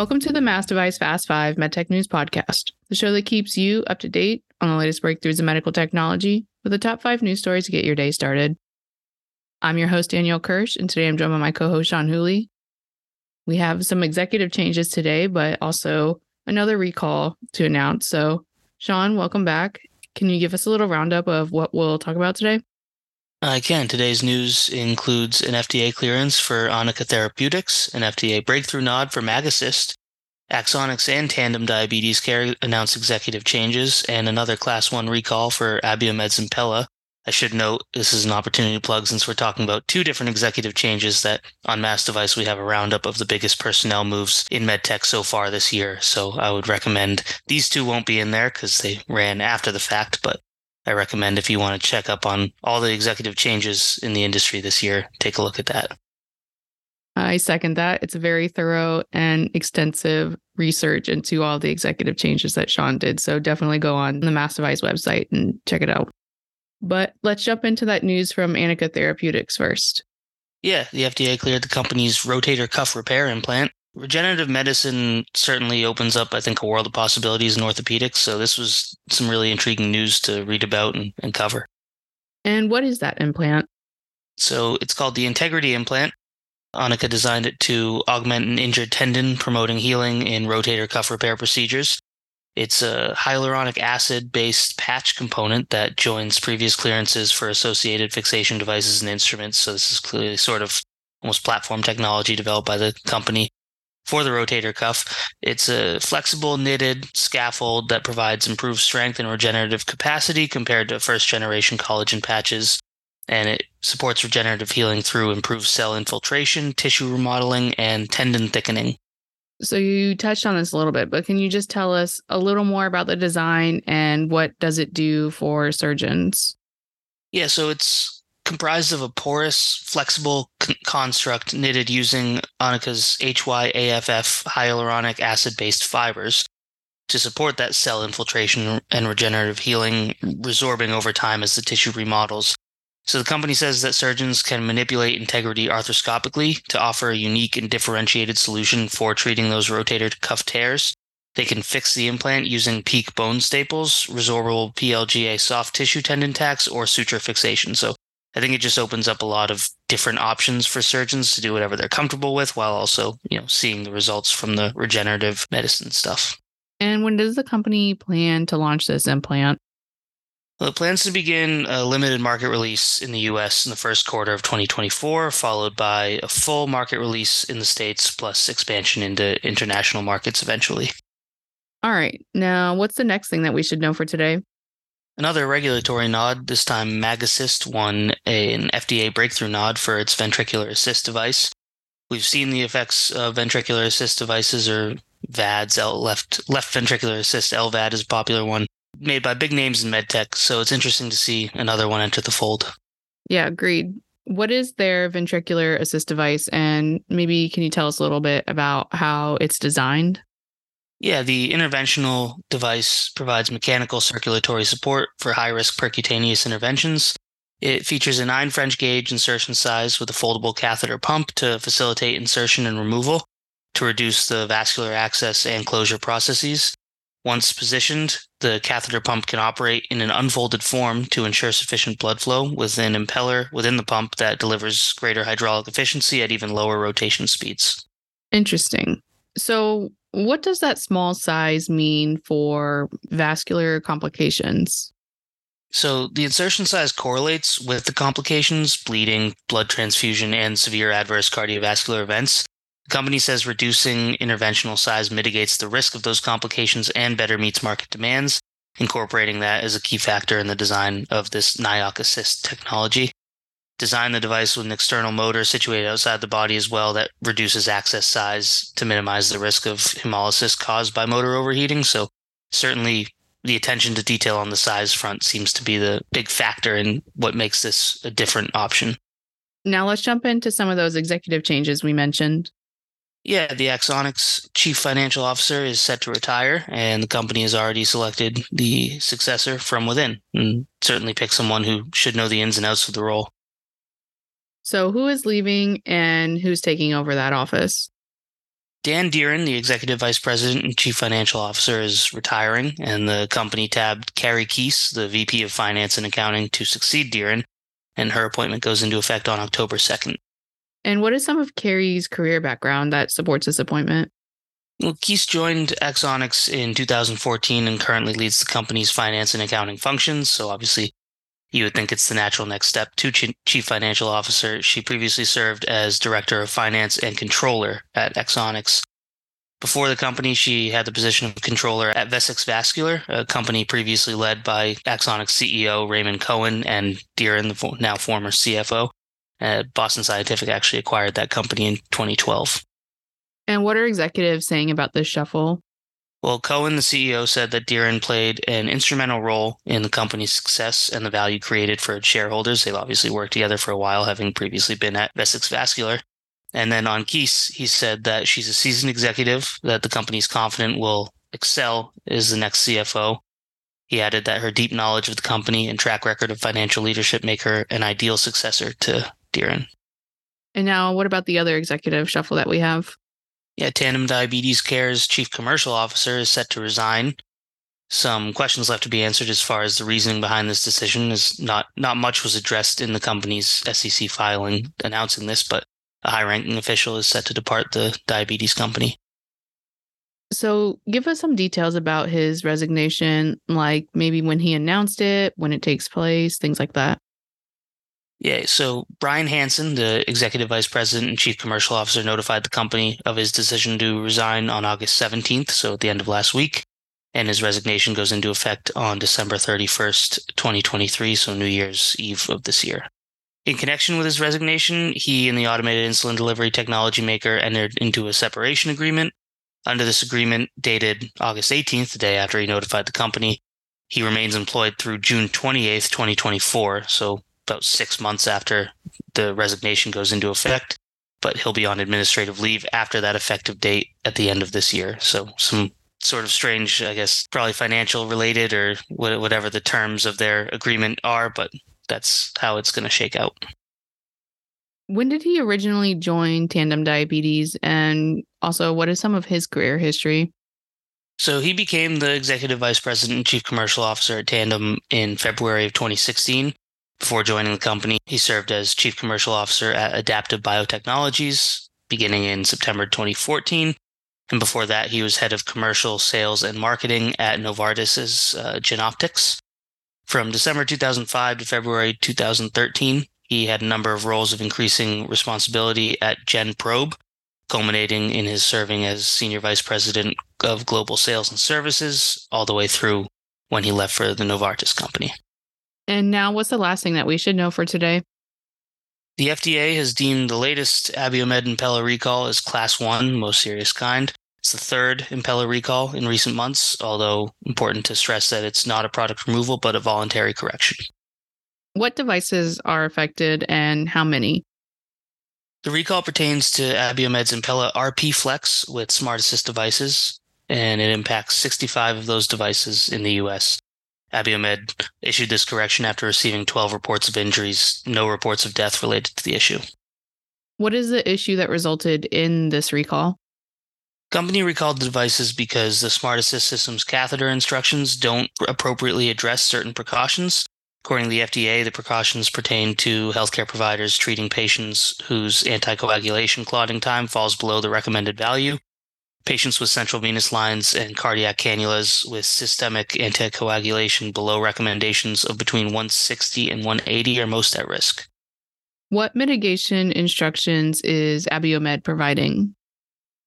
Welcome to the MassDevice Fast Five MedTech News Podcast, the show that keeps you up to date on the latest breakthroughs in medical technology with the top 5 news stories to get your day started. I'm your host, Danielle Kirsch, and today I'm joined by my co-host, Sean Whooley. We have some executive changes today, but also another recall to announce. So, Sean, welcome back. Can you give us a little roundup of what we'll talk about today? I can. Today's news includes an FDA clearance for Anika Therapeutics, an FDA breakthrough nod for MagAssist, Axonics and Tandem Diabetes Care announced executive changes, and another Class 1 recall for Abiomed's Impella. I should note this is an opportunity to plug since we're talking about 2 different executive changes that on MassDevice we have a roundup of the biggest personnel moves in medtech so far this year. So I would recommend these 2 won't be in there because they ran after the fact, but I recommend if you want to check up on all the executive changes in the industry this year, take a look at that. I second that. It's a very thorough and extensive research into all the executive changes that Sean did. So definitely go on the MassDevice website and check it out. But let's jump into that news from Anika Therapeutics first. Yeah, the FDA cleared the company's rotator cuff repair implant. Regenerative medicine certainly opens up, I think, a world of possibilities in orthopedics. So this was some really intriguing news to read about and cover. And what is that implant? So it's called the Integrity Implant. Anika designed it to augment an injured tendon, promoting healing in rotator cuff repair procedures. It's a hyaluronic acid-based patch component that joins previous clearances for associated fixation devices and instruments. So this is clearly sort of almost platform technology developed by the company. For the rotator cuff, it's a flexible knitted scaffold that provides improved strength and regenerative capacity compared to first-generation collagen patches, and it supports regenerative healing through improved cell infiltration, tissue remodeling, and tendon thickening. So you touched on this a little bit, but can you just tell us a little more about the design and what does it do for surgeons? Yeah, so it's comprised of a porous, flexible construct knitted using Anika's HYAFF hyaluronic acid-based fibers to support that cell infiltration and regenerative healing, resorbing over time as the tissue remodels. So the company says that surgeons can manipulate Integrity arthroscopically to offer a unique and differentiated solution for treating those rotator cuff tears. They can fix the implant using PEEK bone staples, resorbable PLGA soft tissue tendon tacks, or suture fixation. So I think it just opens up a lot of different options for surgeons to do whatever they're comfortable with while also, seeing the results from the regenerative medicine stuff. And when does the company plan to launch this implant? Well, it plans to begin a limited market release in the U.S. in the first quarter of 2024, followed by a full market release in the States, plus expansion into international markets eventually. All right. Now, what's the next thing that we should know for today? Another regulatory nod, this time MagAssist won an FDA breakthrough nod for its ventricular assist device. We've seen the effects of ventricular assist devices, or VADs. Left ventricular assist, LVAD, is a popular one, made by big names in medtech, so it's interesting to see another one enter the fold. Yeah, agreed. What is their ventricular assist device, and maybe can you tell us a little bit about how it's designed? Yeah, the interventional device provides mechanical circulatory support for high-risk percutaneous interventions. It features a 9 French gauge insertion size with a foldable catheter pump to facilitate insertion and removal to reduce the vascular access and closure processes. Once positioned, the catheter pump can operate in an unfolded form to ensure sufficient blood flow with an impeller within the pump that delivers greater hydraulic efficiency at even lower rotation speeds. Interesting. So what does that small size mean for vascular complications? So the insertion size correlates with the complications, bleeding, blood transfusion, and severe adverse cardiovascular events. The company says reducing interventional size mitigates the risk of those complications and better meets market demands, incorporating that as a key factor in the design of this NyokAssist technology. Design the device with an external motor situated outside the body as well that reduces access size to minimize the risk of hemolysis caused by motor overheating. So certainly the attention to detail on the size front seems to be the big factor in what makes this a different option. Now let's jump into some of those executive changes we mentioned. Yeah, the Axonics chief financial officer is set to retire, and the company has already selected the successor from within, and certainly pick someone who should know the ins and outs of the role. So who is leaving and who's taking over that office? Dan Dearen, the Executive Vice President and Chief Financial Officer, is retiring, and the company tabbed Carrie Keese, the VP of Finance and Accounting, to succeed Dearen, and her appointment goes into effect on October 2nd. And what is some of Carrie's career background that supports this appointment? Well, Keese joined Axonics in 2014 and currently leads the company's finance and accounting functions, so obviously you would think it's the natural next step to Chief Financial Officer. She previously served as Director of Finance and Controller at Axonics. Before the company, she had the position of Controller at Vessix Vascular, a company previously led by Axonics CEO Raymond Cohen and Dearen, the now former CFO. Boston Scientific actually acquired that company in 2012. And what are executives saying about this shuffle? Well, Cohen, the CEO, said that Dearen played an instrumental role in the company's success and the value created for its shareholders. They've obviously worked together for a while, having previously been at Vessix Vascular. And then on Keese, he said that she's a seasoned executive that the company's confident will excel as the next CFO. He added that her deep knowledge of the company and track record of financial leadership make her an ideal successor to Dearen. And now what about the other executive shuffle that we have? Yeah, Tandem Diabetes Care's Chief Commercial Officer is set to resign. Some questions left to be answered as far as the reasoning behind this decision, as not much was addressed in the company's SEC filing announcing this, but a high-ranking official is set to depart the diabetes company. So give us some details about his resignation, like maybe when he announced it, when it takes place, things like that. Yeah, so Brian Hansen, the Executive Vice President and Chief Commercial Officer, notified the company of his decision to resign on August 17th, so at the end of last week, and his resignation goes into effect on December 31st, 2023, so New Year's Eve of this year. In connection with his resignation, he and the automated insulin delivery technology maker entered into a separation agreement. Under this agreement, dated August 18th, the day after he notified the company, he remains employed through June 28th, 2024, so about 6 months after the resignation goes into effect, but he'll be on administrative leave after that effective date at the end of this year. So some sort of strange, I guess, probably financial related or whatever the terms of their agreement are, but that's how it's going to shake out. When did he originally join Tandem Diabetes? And also, what is some of his career history? So he became the Executive Vice President and Chief Commercial Officer at Tandem in February of 2016. Before joining the company, he served as Chief Commercial Officer at Adaptive Biotechnologies, beginning in September 2014. And before that, he was Head of Commercial Sales and Marketing at Novartis's GenOptics. From December 2005 to February 2013, he had a number of roles of increasing responsibility at GenProbe, culminating in his serving as Senior Vice President of Global Sales and Services, all the way through when he left for the Novartis company. And now, what's the last thing that we should know for today? The FDA has deemed the latest Abiomed Impella recall as Class 1, most serious kind. It's the third Impella recall in recent months, although important to stress that it's not a product removal, but a voluntary correction. What devices are affected and how many? The recall pertains to Abiomed's Impella RP Flex with SmartAssist devices, and it impacts 65 of those devices in the U.S. Abiomed issued this correction after receiving 12 reports of injuries, no reports of death related to the issue. What is the issue that resulted in this recall? Company recalled the devices because the SmartAssist system's catheter instructions don't appropriately address certain precautions. According to the FDA, the precautions pertain to healthcare providers treating patients whose anticoagulation clotting time falls below the recommended value, patients with central venous lines and cardiac cannulas with systemic anticoagulation below recommendations of between 160 and 180 are most at risk. What mitigation instructions is Abiomed providing?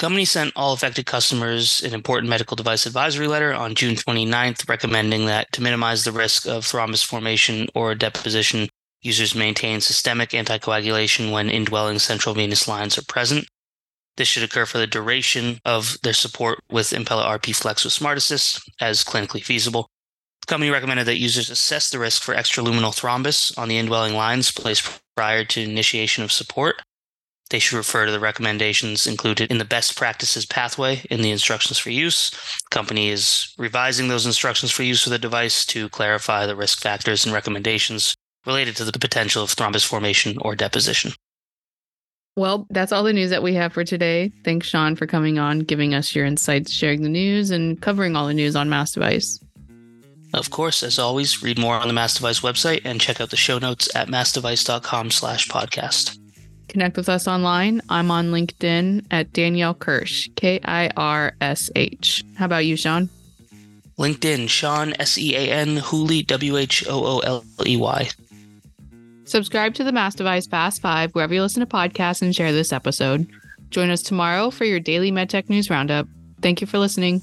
Company sent all affected customers an important medical device advisory letter on June 29th, recommending that to minimize the risk of thrombus formation or deposition, users maintain systemic anticoagulation when indwelling central venous lines are present. This should occur for the duration of their support with Impella RP Flex with SmartAssist as clinically feasible. The company recommended that users assess the risk for extraluminal thrombus on the indwelling lines placed prior to initiation of support. They should refer to the recommendations included in the best practices pathway in the instructions for use. The company is revising those instructions for use of the device to clarify the risk factors and recommendations related to the potential of thrombus formation or deposition. Well, that's all the news that we have for today. Thanks, Sean, for coming on, giving us your insights, sharing the news, and covering all the news on Mass Device. Of course, as always, read more on the Mass Device website and check out the show notes at massdevice.com/podcast. Connect with us online. I'm on LinkedIn at Danielle Kirsch, Kirsch. How about you, Sean? LinkedIn, Sean, Sean, Whooley, Whooley. Subscribe to the Mass Device Fast Five wherever you listen to podcasts and share this episode. Join us tomorrow for your daily MedTech News Roundup. Thank you for listening.